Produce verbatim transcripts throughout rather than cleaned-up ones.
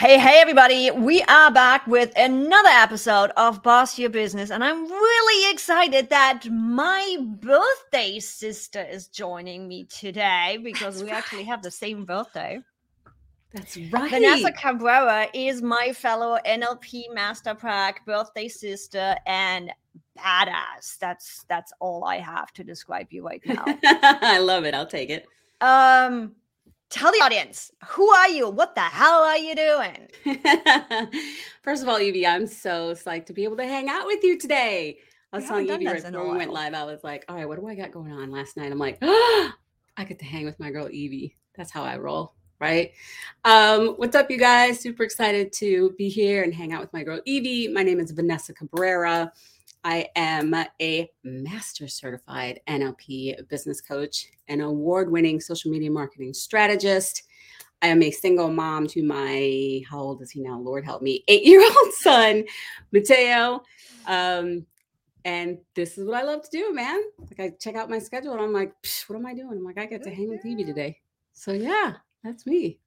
Hey, hey, everybody. We are back with another episode of Boss Your Business. And I'm really excited that my birthday sister is joining me today because That's we right. actually have the same birthday. That's right. Vanessa Cabrera is my fellow N L P Master Prac birthday sister and badass. That's that's all I have to describe you right now. I love it. I'll take it. Um. Tell the audience, who are you? What the hell are you doing? First of all, Evie, I'm so psyched to be able to hang out with you today. I was telling Evie right before we went live, I was like, all right, what do I got going on last night? I'm like, oh, I get to hang with my girl, Evie. That's how I roll, right? Um, what's up, you guys? Super excited to be here and hang out with my girl, Evie. My name is Vanessa Cabrera. I am a master certified N L P business coach and award-winning social media marketing strategist. I am a single mom to my, how old is he now? Lord help me, eight-year-old son, Mateo. Um, and this is what I love to do, man. Like, I check out my schedule and I'm like, what am I doing? I'm like, I get to hang with Evie today. So yeah, that's me.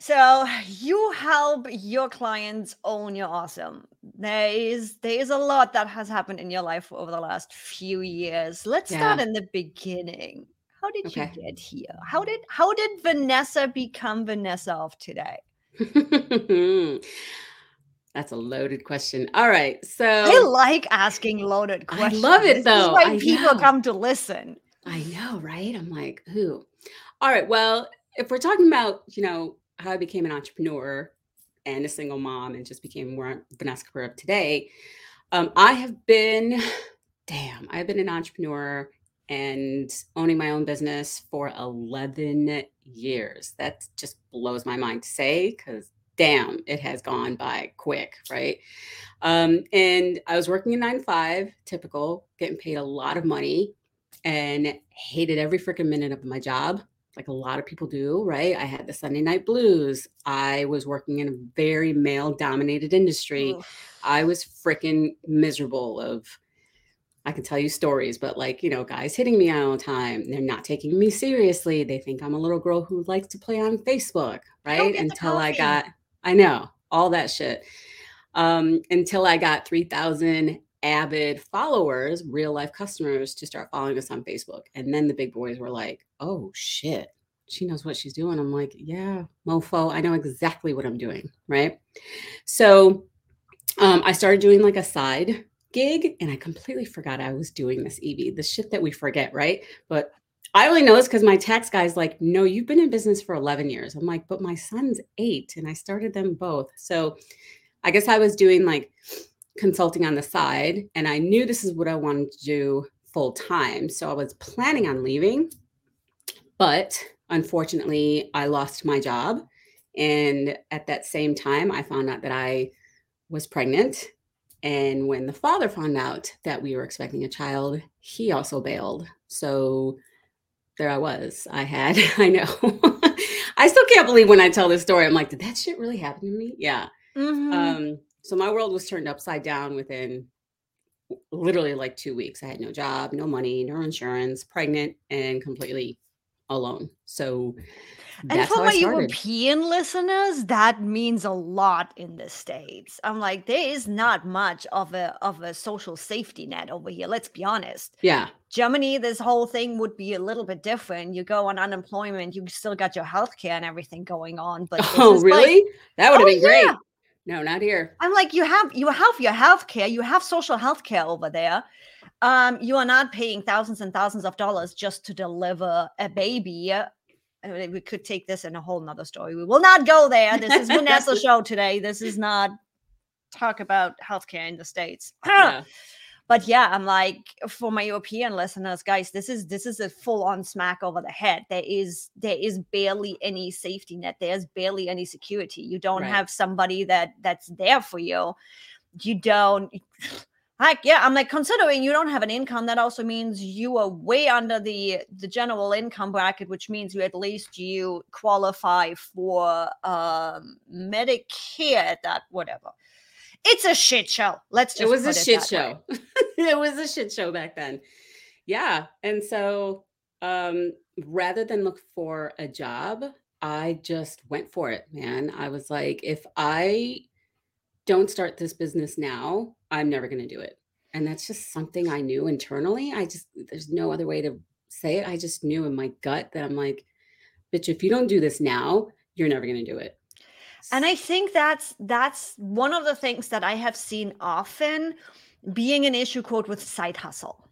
So you help your clients own your awesome. There is there is a lot that has happened in your life over the last few years. Let's yeah. start in the beginning. How did okay. you get here? How did how did Vanessa become Vanessa of today? That's a loaded question. All right, so I like asking loaded questions. I love it though. This is why I people know. come to listen. I know, right? I'm like, ooh. All right. Well, if we're talking about, you know, how I became an entrepreneur and a single mom and just became more Vanessa Cabrera today. Um, I have been, damn, I've been an entrepreneur and owning my own business for eleven years. That just blows my mind to say, because damn, it has gone by quick, right? Um, and I was working a nine to five, typical, getting paid a lot of money and hated every freaking minute of my job. Like a lot of people do, right? I had the Sunday night blues. I was working in a very male-dominated industry. Oh. I was freaking miserable of, I can tell you stories, but like, you know, guys hitting me all the time. They're not taking me seriously. They think I'm a little girl who likes to play on Facebook, right? Until I got, I know, all that shit. Um, until I got three thousand avid followers, real life customers, to start following us on Facebook. And then the big boys were like, oh shit, she knows what she's doing. I'm like, yeah, mofo. I know exactly what I'm doing. Right. So um, I started doing like a side gig and I completely forgot I was doing this, Evie, the shit that we forget. Right. But I only know this because my tax guy's like, no, you've been in business for eleven years. I'm like, but my son's eight and I started them both. So I guess I was doing like consulting on the side. And I knew this is what I wanted to do full time. So I was planning on leaving, but unfortunately I lost my job. And at that same time, I found out that I was pregnant. And when the father found out that we were expecting a child, he also bailed. So there I was, I had, I know, I still can't believe when I tell this story, I'm like, did that shit really happen to me? Yeah. Mm-hmm. Um, So my world was turned upside down within literally like two weeks. I had no job, no money, no insurance, pregnant, and completely alone. So that's how I started. And for my European listeners, that means a lot in the States. I'm like, there is not much of a of a social safety net over here. Let's be honest. Yeah. Germany, this whole thing would be a little bit different. You go on unemployment, you still got your healthcare and everything going on. But oh, really? Like, that would have oh, been great. Yeah. No, not here. I'm like, you have you have your health care. You have social health care over there. Um, you are not paying thousands and thousands of dollars just to deliver a baby. I mean, we could take this in a whole nother story. We will not go there. This is Vanessa's show today. This is not talk about healthcare in the States. Yeah. But yeah, I'm like, for my European listeners, guys, this is this is a full-on smack over the head. There is there is barely any safety net. There's barely any security. You don't right. have somebody that that's there for you. You don't. Like, yeah, I'm like, considering you don't have an income, that also means you are way under the the general income bracket, which means you at least you qualify for um, Medicare. That whatever. It's a shit show. Let's just. It was a shit show. It was a shit show back then. Yeah. And so um, rather than look for a job, I just went for it, man. I was like, if I don't start this business now, I'm never going to do it. And that's just something I knew internally. I just, there's no other way to say it. I just knew in my gut that I'm like, bitch, if you don't do this now, you're never going to do it. And I think that's, that's one of the things that I have seen often being an issue quote with side hustle.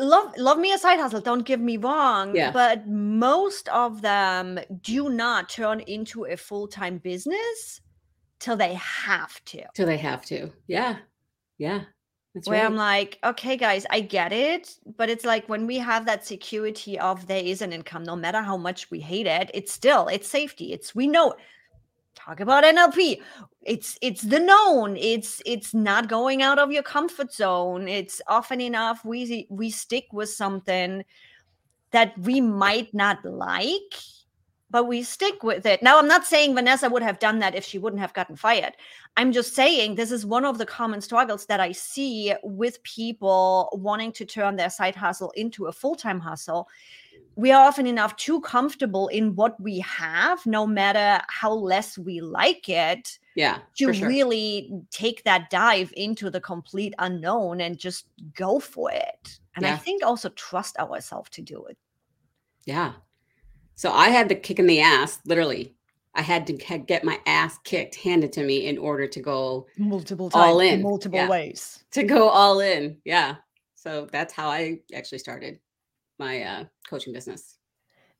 Love, love me a side hustle. Don't get me wrong, yeah. But most of them do not turn into a full-time business till they have to. Till they have to. Yeah. Yeah. That's where right. I'm like, okay, guys, I get it. But it's like when we have that security of there is an income, no matter how much we hate it, it's still, it's safety. It's, we know, talk about N L P. It's, it's the known, it's, it's not going out of your comfort zone. It's often enough. We, we stick with something that we might not like, but we stick with it. Now, I'm not saying Vanessa would have done that if she wouldn't have gotten fired. I'm just saying this is one of the common struggles that I see with people wanting to turn their side hustle into a full-time hustle. We are often enough too comfortable in what we have, no matter how less we like it, yeah, to sure. really take that dive into the complete unknown and just go for it. And yeah. I think also trust ourselves to do it. Yeah. So I had the kick in the ass, literally. I had to get my ass kicked, handed to me in order to go multiple times, all in. Multiple yeah. ways. To go all in. Yeah. So that's how I actually started my uh, coaching business.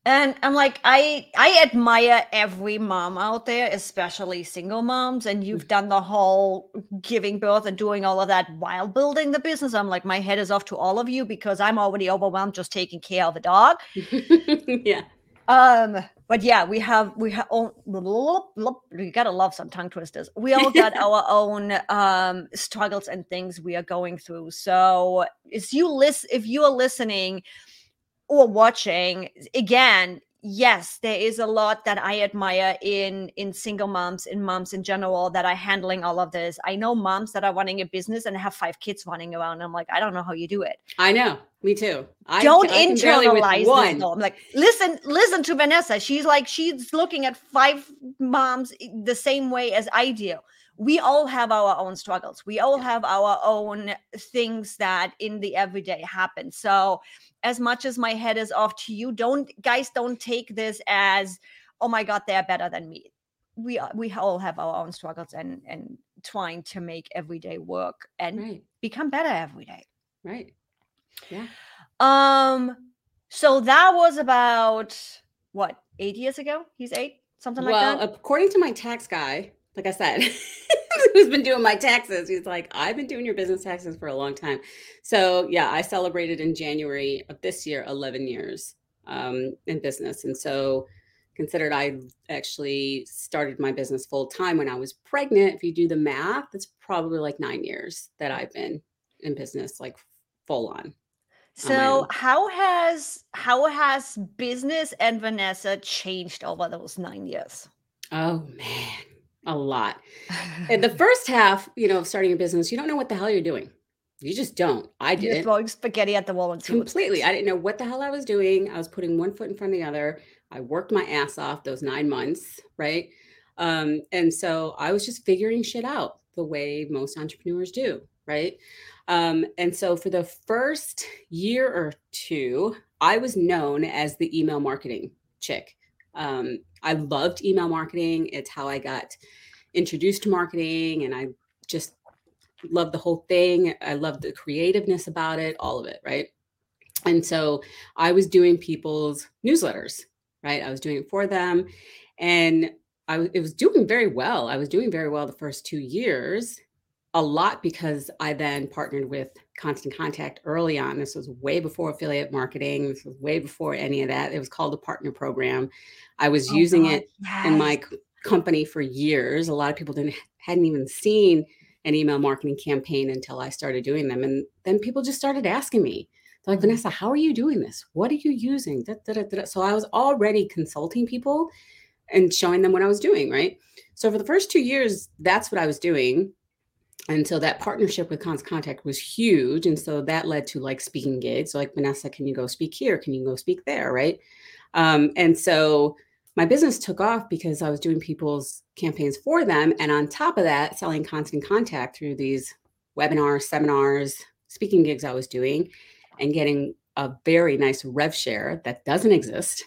And I'm like, I I admire every mom out there, especially single moms. And you've done the whole giving birth and doing all of that while building the business. I'm like, my head is off to all of you because I'm already overwhelmed just taking care of the dog. Yeah. Um, but yeah, we have, we have, you gotta love some tongue twisters. We all got our own, um, struggles and things we are going through. So if you listen, if you are listening or watching again, yes, there is a lot that I admire in, in single moms, in moms in general that are handling all of this. I know moms that are running a business and have five kids running around. I'm like, I don't know how you do it. I know. Me too. I don't I internalize this though. I'm like, listen, listen to Vanessa. She's like, she's looking at five moms the same way as I do. We all have our own struggles. We all yeah. have our own things that in the everyday happen. So as much as my head is off to you, don't guys, don't take this as, oh my God, they're better than me. We are, we all have our own struggles and, and trying to make everyday work and right. become better every day. Right. Yeah. Um, so that was about what, eight years ago? He's eight, something well, like that. Well, according to my tax guy, like I said, who's been doing my taxes, he's like, I've been doing your business taxes for a long time. So yeah, I celebrated in January of this year, eleven years um, in business. And so considered I actually started my business full time when I was pregnant. If you do the math, it's probably like nine years that I've been in business, like full on. So how has how has business and Vanessa changed over those nine years? Oh man, a lot. In the first half, you know, of starting a business, you don't know what the hell you're doing. You just don't. I didn't. You're throwing spaghetti at the wall and completely. I didn't know what the hell I was doing. I was putting one foot in front of the other. I worked my ass off those nine months, right? Um, and so I was just figuring shit out the way most entrepreneurs do, right? Um, and so for the first year or two, I was known as the email marketing chick. Um, I loved email marketing. It's how I got introduced to marketing. And I just loved the whole thing. I loved the creativeness about it, all of it, right? And so I was doing people's newsletters, right? I was doing it for them. And I w- it was doing very well. I was doing very well the first two years. A lot because I then partnered with Constant Contact early on. This was way before affiliate marketing. This was way before any of that. It was called the partner program. I was oh using God. it yes. in my c- company for years. A lot of people didn't hadn't even seen an email marketing campaign until I started doing them. And then people just started asking me, they're like, Vanessa, how are you doing this? What are you using? Da, da, da, da. So I was already consulting people and showing them what I was doing, right? So for the first two years, that's what I was doing. And so that partnership with Constant Contact was huge. And so that led to like speaking gigs. So like, Vanessa, can you go speak here? Can you go speak there? Right. Um, and so my business took off because I was doing people's campaigns for them. And on top of that, selling Constant Contact through these webinars, seminars, speaking gigs I was doing, and getting a very nice rev share that doesn't exist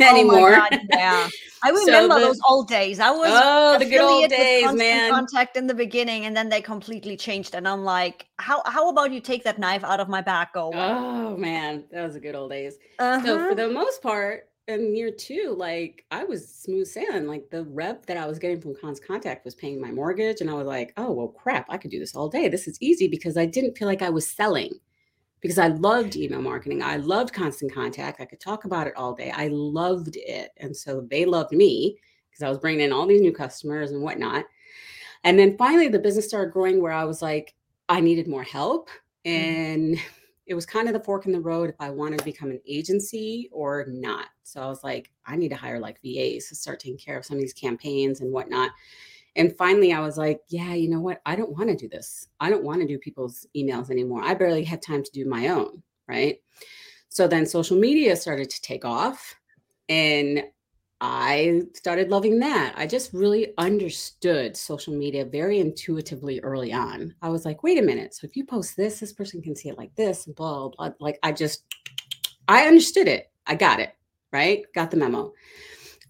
anymore. Oh my God, yeah. I remember so the, those old days. I was oh, the good old days, Constant man. Contact in the beginning, and then they completely changed. And I'm like, how how about you take that knife out of my back? Go away. Oh man, that was the good old days. Uh-huh. So for the most part, in year two, like I was smooth sailing. Like the rev that I was getting from Constant Contact was paying my mortgage, and I was like, oh well, crap, I could do this all day. This is easy, because I didn't feel like I was selling. Because I loved email marketing. I loved Constant Contact. I could talk about it all day. I loved it. And so they loved me because I was bringing in all these new customers and whatnot. And then finally the business started growing where I was like, I needed more help. And mm-hmm. it was kind of the fork in the road if I wanted to become an agency or not. So I was like, I need to hire like V As to start taking care of some of these campaigns and whatnot. And finally, I was like, yeah, you know what? I don't want to do this. I don't want to do people's emails anymore. I barely had time to do my own, right? So then social media started to take off, and I started loving that. I just really understood social media very intuitively early on. I was like, wait a minute. So if you post this, this person can see it like this and blah, blah, blah. Like I just, I understood it. I got it, right? Got the memo.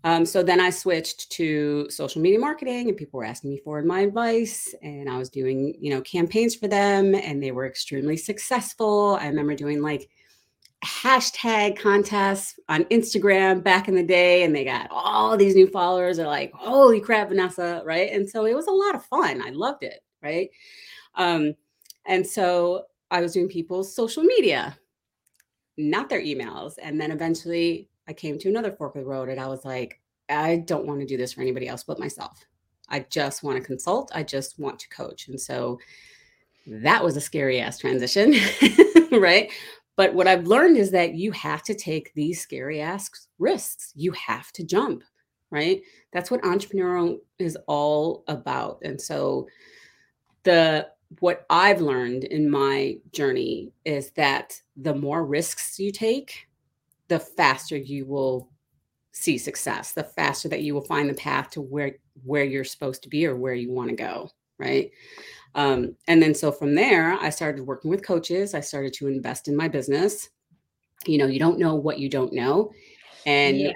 Um, so then I switched to social media marketing, and people were asking me for my advice, and I was doing, you know, campaigns for them, and they were extremely successful. I remember doing like hashtag contests on Instagram back in the day, and they got all these new followers. They're like, holy crap, Vanessa. Right. And so it was a lot of fun. I loved it. Right. Um, and so I was doing people's social media, not their emails. And then eventually I came to another fork of the road, and I was like, I don't want to do this for anybody else but myself. I just want to consult. I just want to coach. And so that was a scary ass transition, right? But what I've learned is that you have to take these scary ass risks. You have to jump, right? That's what entrepreneurial is all about. And so the what I've learned in my journey is that the more risks you take, the faster you will see success, the faster that you will find the path to where, where you're supposed to be or where you want to go, right? Um, and then so from there, I started working with coaches. I started to invest in my business. You know, you don't know what you don't know. And yeah.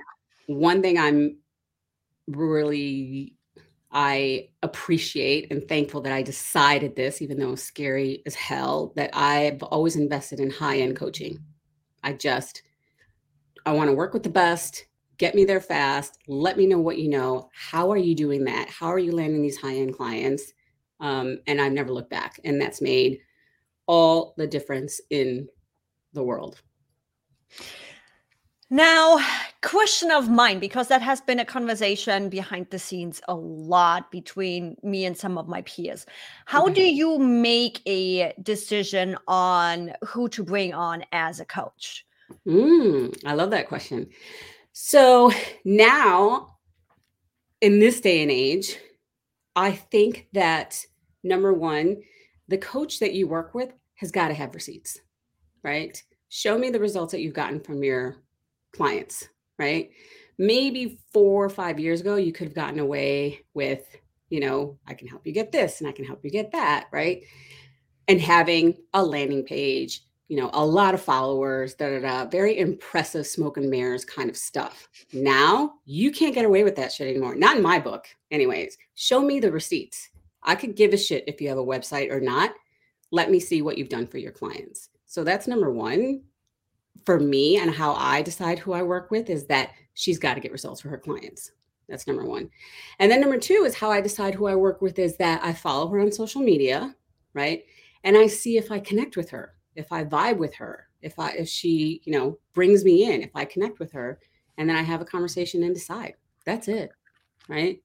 one thing I'm really, I appreciate and thankful that I decided this, even though it's scary as hell, that I've always invested in high-end coaching. I just... I want to work with the best, get me there fast, let me know what you know. How are you doing that? How are you landing these high-end clients? Um, and I've never looked back. And that's made all the difference in the world. Now, question of mine, because that has been a conversation behind the scenes a lot between me and some of my peers. How mm-hmm. do you make a decision on who to bring on as a coach? Mm, I love that question. So now in this day and age, I think that number one, the coach that you work with has got to have receipts, right? Show me the results that you've gotten from your clients, right? Maybe four or five years ago, you could have gotten away with, you know, I can help you get this and I can help you get that, right? And having a landing page, you know, a lot of followers, da da da, very impressive smoke and mirrors kind of stuff. Now you can't get away with that shit anymore. Not in my book. Anyways, show me the receipts. I could give a shit if you have a website or not. Let me see what you've done for your clients. So that's number one for me, and how I decide who I work with is that she's got to get results for her clients. That's number one. And then number two is how I decide who I work with is that I follow her on social media, right? And I see if I connect with her. If I vibe with her, if I, if she, you know, brings me in, if I connect with her, and then I have a conversation and decide. That's it, right?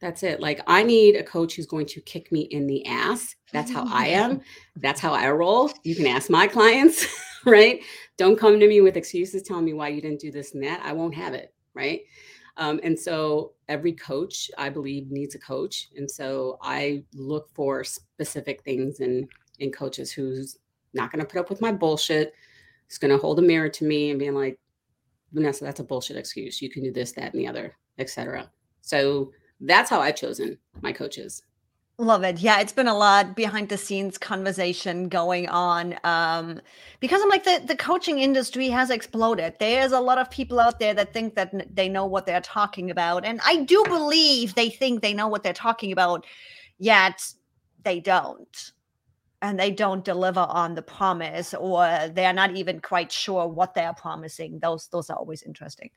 That's it. Like I need a coach who's going to kick me in the ass. That's how I am. That's how I roll. You can ask my clients, right? Don't come to me with excuses telling me why you didn't do this and that. I won't have it, right? Um, and so every coach, I believe, needs a coach. And so I look for specific things in, in coaches who's not going to put up with my bullshit. It's going to hold a mirror to me and being like, Vanessa, that's a bullshit excuse. You can do this, that, and the other, et cetera. So that's how I've chosen my coaches. Love it. Yeah, it's been a lot behind the scenes conversation going on um, because I'm like, the, the coaching industry has exploded. There's a lot of people out there that think that they know what they're talking about. And I do believe they think they know what they're talking about, yet they don't. And they don't deliver on the promise, or they're not even quite sure what they're promising. Those, those are always interesting.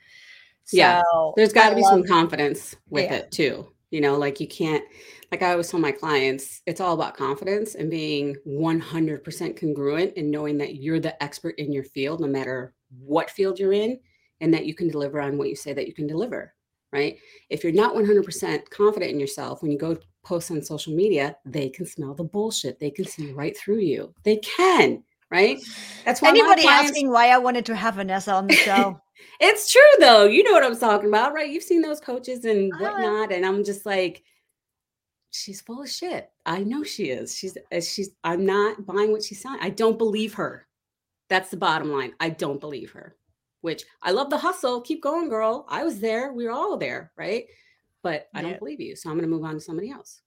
So, yeah, there's got to be some confidence with it too. You know, like you can't, like I always tell my clients, it's all about confidence and being one hundred percent congruent and knowing that you're the expert in your field, no matter what field you're in, and that you can deliver on what you say that you can deliver, right? If you're not one hundred percent confident in yourself, when you go post on social media, they can smell the bullshit. They can see right through you. They can, right? That's why anybody clients- asking why I wanted to have Vanessa on the show. It's true, though. You know what I'm talking about, right? You've seen those coaches and whatnot. And I'm just like, she's full of shit. I know she is. She's, she's, I'm not buying what she's selling. I don't believe her. That's the bottom line. I don't believe her, which I love the hustle. Keep going, girl. I was there. We were all there, right? But I don't yeah. believe you. So I'm going to move on to somebody else.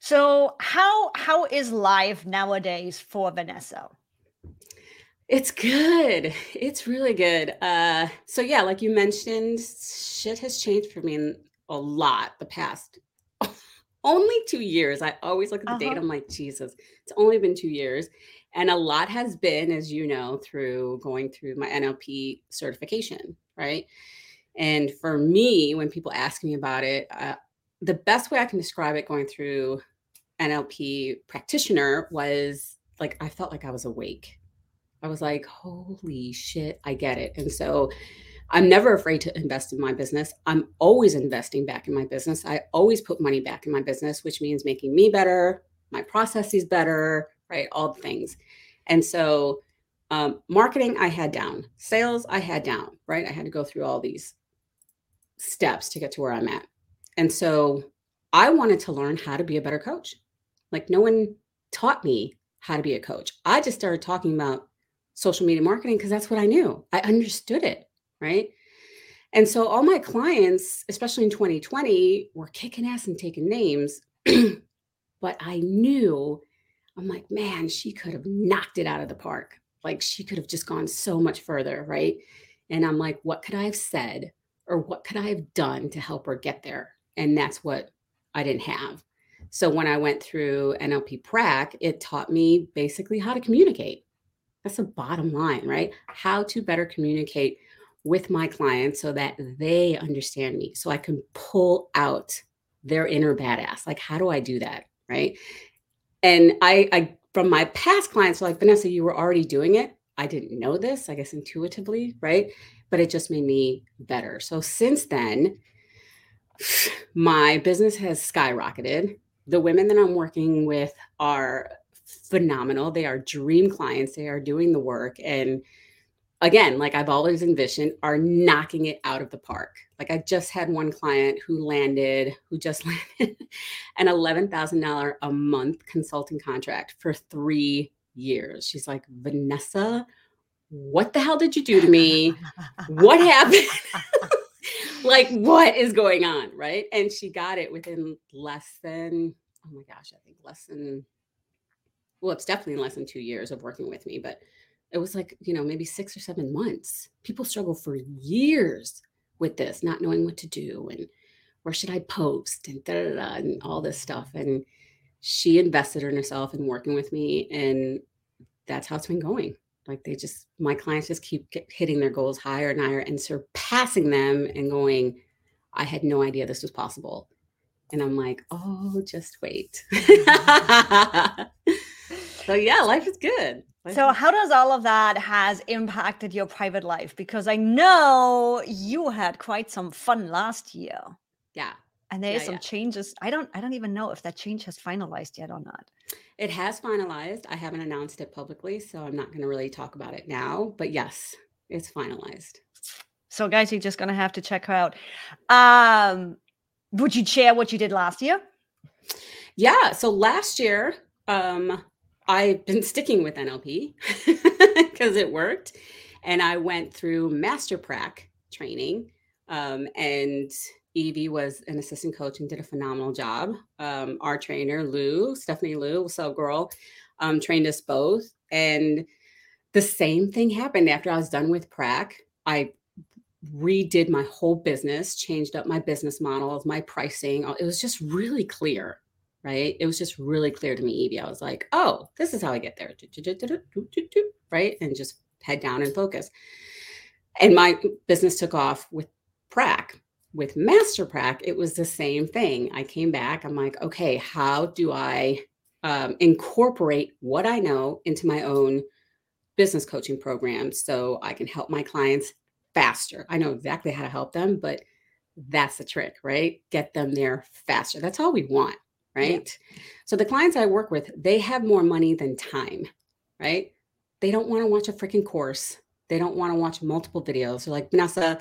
So how, how is life nowadays for Vanessa? It's good. It's really good. Uh, so yeah, like you mentioned, shit has changed for me in a lot the past only two years. I always look at the uh-huh. date. I'm like, Jesus, it's only been two years. And a lot has been, as you know, through going through my N L P certification, right? And for me, when people ask me about it, uh, the best way I can describe it going through N L P practitioner was like, I felt like I was awake. I was like, holy shit, I get it. And so I'm never afraid to invest in my business. I'm always investing back in my business. I always put money back in my business, which means making me better, my processes better, right? All the things. And so um, marketing, I had down. Sales, I had down, right? I had to go through all these steps to get to where I'm at. And so I wanted to learn how to be a better coach. Like no one taught me how to be a coach. I just started talking about social media marketing because that's what I knew. I understood it, right? And so all my clients, especially in twenty twenty, were kicking ass and taking names. But I knew, I'm like, man, she could have knocked it out of the park. Like she could have just gone so much further, right? And I'm like, what could I have said or what could I have done to help her get there? And that's what I didn't have. So when I went through N L P prac, it taught me basically how to communicate. That's the bottom line, right? How to better communicate with my clients so that they understand me, so I can pull out their inner badass. Like, how do I do that, right? And I, I from my past clients, were like, Vanessa, you were already doing it. I didn't know this, I guess intuitively, right? But it just made me better. So since then, my business has skyrocketed. The women that I'm working with are phenomenal. They are dream clients. They are doing the work. And again, like I've always envisioned, are knocking it out of the park. Like I just had one client who landed, who just landed an eleven thousand dollars a month consulting contract for three years. She's like, Vanessa, what the hell did you do to me? What happened? Like, what is going on? Right. And she got it within less than, oh my gosh, I think less than well, it's definitely less than two years of working with me, but it was like, you know, maybe six or seven months. People struggle for years with this, not knowing what to do and where should I post and da da da and all this stuff. And she invested in herself and working with me. And that's how it's been going. Like they just, my clients just keep hitting their goals higher and higher and surpassing them and going, I had no idea this was possible. And I'm like, oh, just wait. So yeah, life is good. Life so is- how does all of that has impacted your private life? Because I know you had quite some fun last year. Yeah. And there's yeah, some yeah. changes. I don't, I don't even know if that change has finalized yet or not. It has finalized. I haven't announced it publicly, so I'm not going to really talk about it now, but yes, it's finalized. So guys, you're just going to have to check her out. Um, would you share what you did last year? Yeah. So last year, um, I've been sticking with N L P because it worked. And I went through master prac training, um, and Evie was an assistant coach and did a phenomenal job. Um, our trainer, Lou, Stephanie Lou, what's up, girl, um, trained us both. And the same thing happened after I was done with prac. I redid my whole business, changed up my business models, my pricing. It was just really clear, right? It was just really clear to me, Evie. I was like, oh, this is how I get there, right? And just head down and focus. And my business took off with prac. With master prac, it was the same thing. I came back, I'm like, okay, how do I um, incorporate what I know into my own business coaching program so I can help my clients faster? I know exactly how to help them, but that's the trick, right? Get them there faster. That's all we want, right? Yeah. So the clients I work with, they have more money than time, right? They don't want to watch a freaking course. They don't want to watch multiple videos. They're like, Vanessa,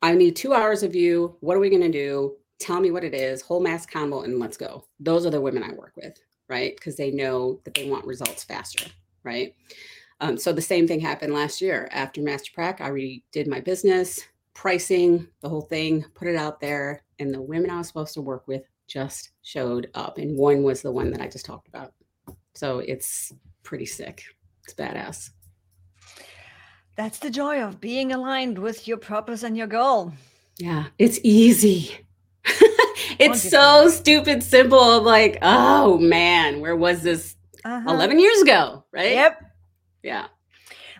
I need two hours of you. What are we going to do? Tell me what it is, whole mass combo, and let's go. Those are the women I work with, right? Because they know that they want results faster, right? Um, so the same thing happened last year. After master prac, I redid my business, pricing, the whole thing, put it out there. And the women I was supposed to work with just showed up. And one was the one that I just talked about. So it's pretty sick. It's badass. That's the joy of being aligned with your purpose and your goal. Yeah, it's easy. It's so stupid simple. I'm like, oh man, where was this uh-huh. eleven years ago, right? Yep. Yeah.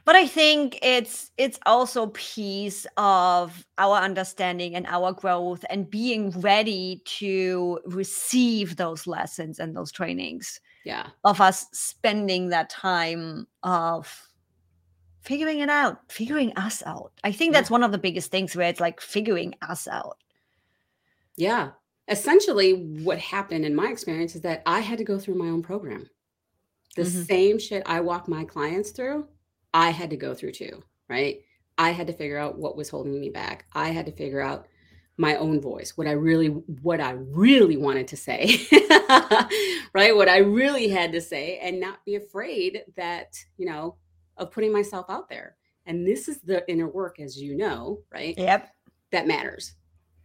But I think it's it's also piece of our understanding and our growth and being ready to receive those lessons and those trainings. Yeah. Of us spending that time of figuring it out, figuring us out. I think yeah. that's one of the biggest things where it's like figuring us out. Yeah. Essentially what happened in my experience is that I had to go through my own program. The mm-hmm. same shit I walk my clients through, I had to go through too, right? I had to figure out what was holding me back. I had to figure out my own voice, what I really, what I really wanted to say, right? What I really had to say, and not be afraid that, you know, of putting myself out there. And this is the inner work, as you know, right? Yep. That matters.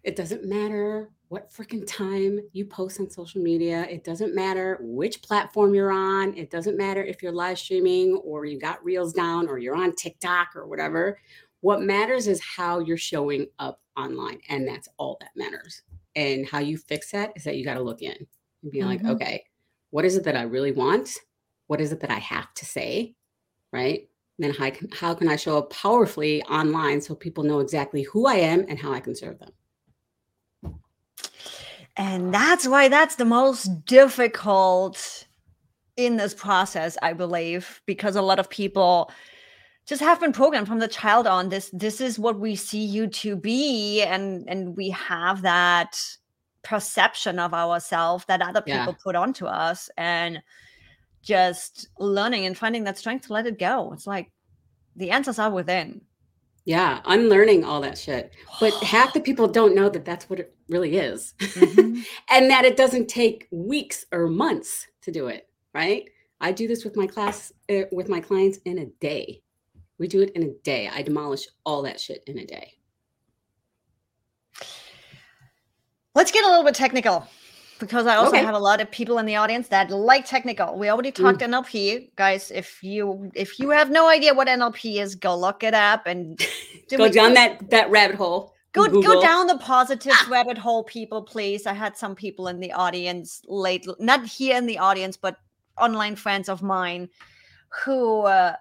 It doesn't matter what freaking time you post on social media. It doesn't matter which platform you're on. It doesn't matter if you're live streaming or you got reels down or you're on TikTok or whatever. What matters is how you're showing up online. And that's all that matters. And how you fix that is that you got to look in and be mm-hmm. like, okay, what is it that I really want? What is it that I have to say? Right? And then how can, how can I show up powerfully online so people know exactly who I am and how I can serve them? And that's why that's the most difficult in this process, I believe, because a lot of people just have been programmed from the child on this. This is what we see you to be. And, and we have that perception of ourselves that other people yeah. put onto us. And just learning and finding that strength to let it go. It's like the answers are within. Yeah, unlearning all that shit. But half the people don't know that that's what it really is. Mm-hmm. And that it doesn't take weeks or months to do it, right? I do this with my class, uh, with my clients in a day. We do it in a day. I demolish all that shit in a day. Let's get a little bit technical. Because I also okay. have a lot of people in the audience that like technical. We already talked mm. N L P, guys. If you if you have no idea what N L P is, go look it up and go we, down that, that rabbit hole. Go Google. Go down the positive ah. rabbit hole, people, please. I had some people in the audience late, not here in the audience, but online friends of mine who uh,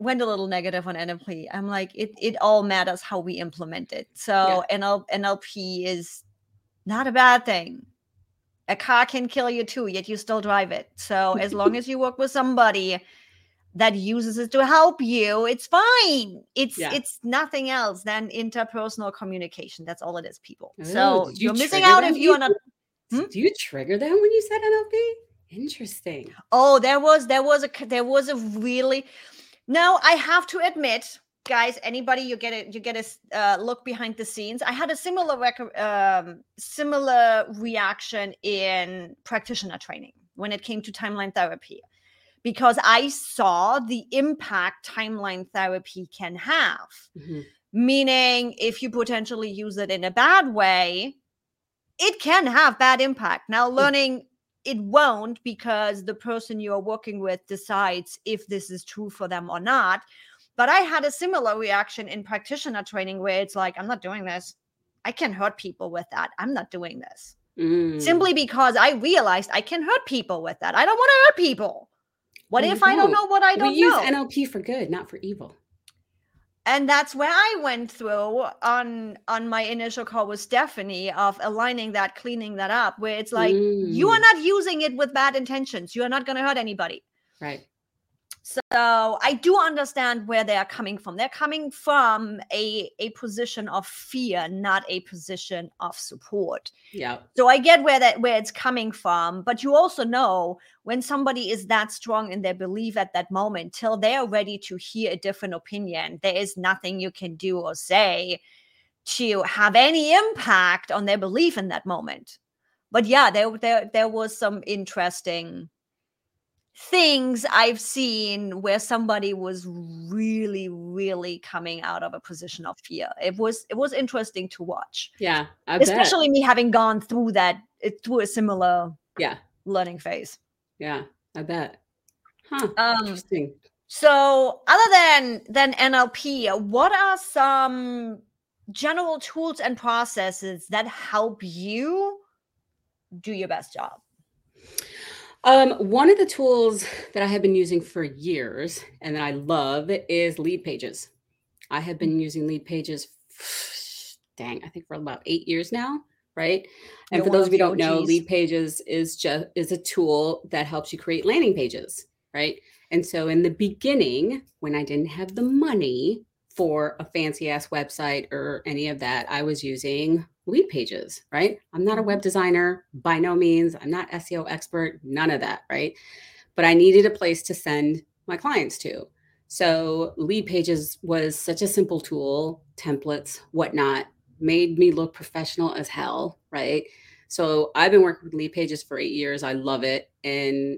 went a little negative on N L P. I'm like, it it all matters how we implement it. So yeah. N L P is not a bad thing. A car can kill you too, yet you still drive it. So as long as you work with somebody that uses it to help you, it's fine. It's yeah. it's nothing else than interpersonal communication. That's all it is, people. Ooh, so you you're missing out if you're not. Hmm? Do you trigger them when you said N L P? Interesting. Oh, there was there was a there was a really. No, I have to admit, guys, anybody, you get it. You get a uh, look behind the scenes. I had a similar rec- um, similar reaction in practitioner training when it came to timeline therapy, because I saw the impact timeline therapy can have. Mm-hmm. Meaning, if you potentially use it in a bad way, it can have bad impact. Now, learning, it won't, because the person you are working with decides if this is true for them or not. But I had a similar reaction in practitioner training where it's like, I'm not doing this. I can hurt people with that. I'm not doing this. Mm. Simply because I realized I can hurt people with that. I don't want to hurt people. What we if don't. I don't know what I don't we know? We use N L P for good, not for evil. And that's where I went through on, on my initial call with Stephanie of aligning that, cleaning that up, where it's like, mm. you are not using it with bad intentions. You are not going to hurt anybody. Right. So I do understand where they are coming from. They're coming from a, a position of fear, not a position of support. Yeah. So I get where that where it's coming from. But you also know when somebody is that strong in their belief at that moment, till they are ready to hear a different opinion, there is nothing you can do or say to have any impact on their belief in that moment. But yeah, there there, there was some interesting things I've seen where somebody was really, really coming out of a position of fear. It was, it was interesting to watch. Yeah. I Especially bet. me having gone through that, through a similar yeah. learning phase. Yeah. I bet. Huh. Um, Interesting. So other than, than N L P, what are some general tools and processes that help you do your best job? Um, one of the tools that I have been using for years and that I love is Leadpages. I have been using Leadpages, dang, I think for about eight years now, right? And no, for those of you who don't know, Leadpages is just is a tool that helps you create landing pages, right? And so in the beginning, when I didn't have the money for a fancy ass website or any of that, I was using Leadpages, right? I'm not a web designer by no means. I'm not S E O expert, none of that, right? But I needed a place to send my clients to. So Leadpages was such a simple tool, templates, whatnot, made me look professional as hell, right? So I've been working with Leadpages for eight years. I love it. And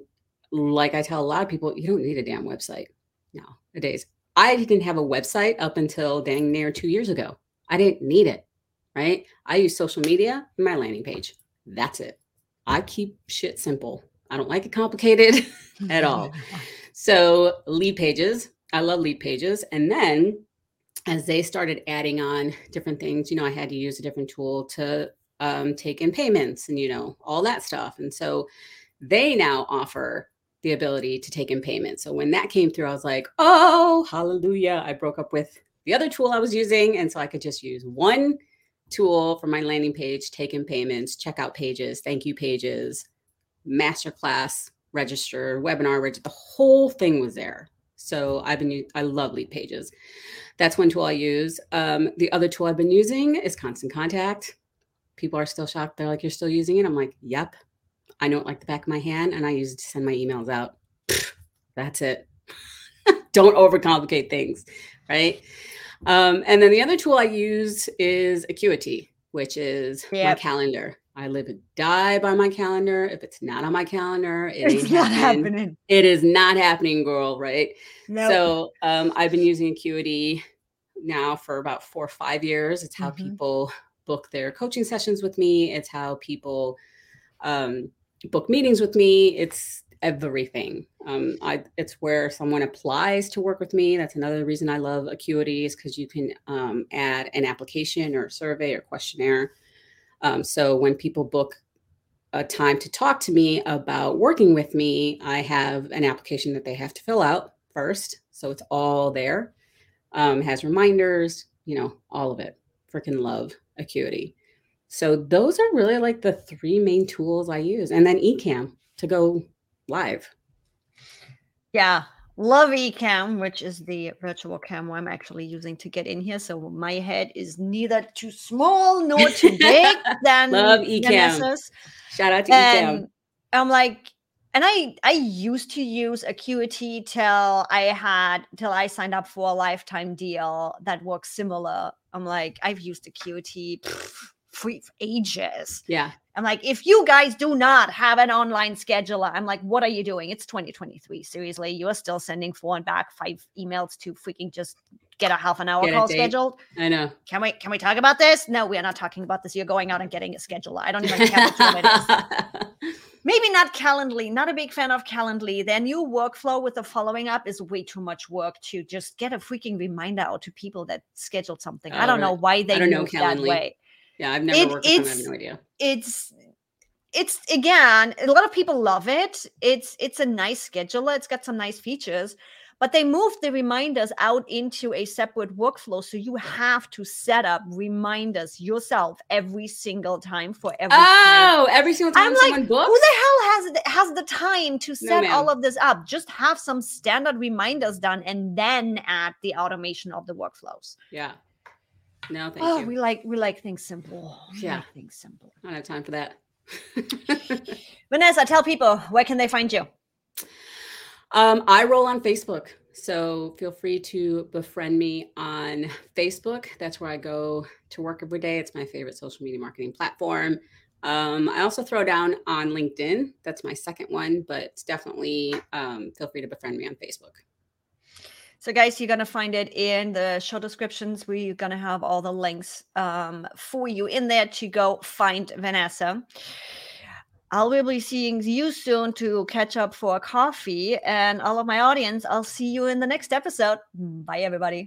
like I tell a lot of people, you don't need a damn website nowadays. I didn't have a website up until dang near two years ago. I didn't need it, right? I use social media, my landing page. That's it. I keep shit simple. I don't like it complicated at all. So Leadpages, I love Leadpages. And then as they started adding on different things, you know, I had to use a different tool to um, take in payments and, you know, all that stuff. And so they now offer the ability to take in payments. So when that came through, I was like, oh, hallelujah. I broke up with the other tool I was using. And so I could just use one tool for my landing page, take in payments, checkout pages, thank you pages, masterclass, register, webinar, register, the whole thing was there. So I've been, I love Leadpages. That's one tool I use. Um, the other tool I've been using is Constant Contact. People are still shocked. They're like, you're still using it? I'm like, yep. I know it like the back of my hand, and I use it to send my emails out. That's it. Don't overcomplicate things, right? Um, and then the other tool I use is Acuity, which is yep. my calendar. I live and die by my calendar. If it's not on my calendar, it it's ain't not happening. happening. It is not happening, girl, right? Nope. So um, I've been using Acuity now for about four or five years. It's how mm-hmm. people book their coaching sessions with me. It's how people um, book meetings with me. It's everything. Um, I, it's where someone applies to work with me. That's another reason I love Acuity, is because you can, um, add an application or a survey or questionnaire. Um, so when people book a time to talk to me about working with me, I have an application that they have to fill out first. So it's all there. Um, has reminders, you know, all of it. Freaking love Acuity. So those are really like the three main tools I use. And then Ecamm to go live. Yeah. Love Ecamm, which is the virtual camera I'm actually using to get in here. So my head is neither too small nor too big than Love Ecamm. Shout out to and Ecamm. I'm like, and I, I used to use Acuity till I had, till I signed up for a lifetime deal that works similar. I'm like, I've used Acuity. Pfft. For ages. Yeah. I'm like, if you guys do not have an online scheduler, I'm like, what are you doing? It's twenty twenty-three. Seriously, you are still sending four and back five emails to freaking just get a half an hour call scheduled. I know. Can we can we talk about this? No, we are not talking about this. You're going out and getting a scheduler. I don't even care what it is. Maybe not Calendly. Not a big fan of Calendly. Their new workflow with the following up is way too much work to just get a freaking reminder out to people that scheduled something. Oh, I don't right. know why they do it that way. Yeah, I've never it, worked with them. I have no idea. It's, it's again, a lot of people love it. It's, it's a nice scheduler. It's got some nice features, but they moved the reminders out into a separate workflow. So you have to set up reminders yourself every single time for every Oh, time. every single time I'm someone like, books? Who the hell has the, has the time to set no, all of this up? Just have some standard reminders done and then add the automation of the workflows. Yeah. No, thank oh, you. We like we like things simple. We yeah, like things simple. I don't have time for that. Vanessa, tell people where can they find you. Um, I roll on Facebook, so feel free to befriend me on Facebook. That's where I go to work every day. It's my favorite social media marketing platform. Um, I also throw down on LinkedIn. That's my second one, but definitely um, feel free to befriend me on Facebook. So guys, you're going to find it in the show descriptions where you're going to have all the links um, for you in there to go find Vanessa. I'll be seeing you soon to catch up for a coffee, and all of my audience, I'll see you in the next episode. Bye, everybody.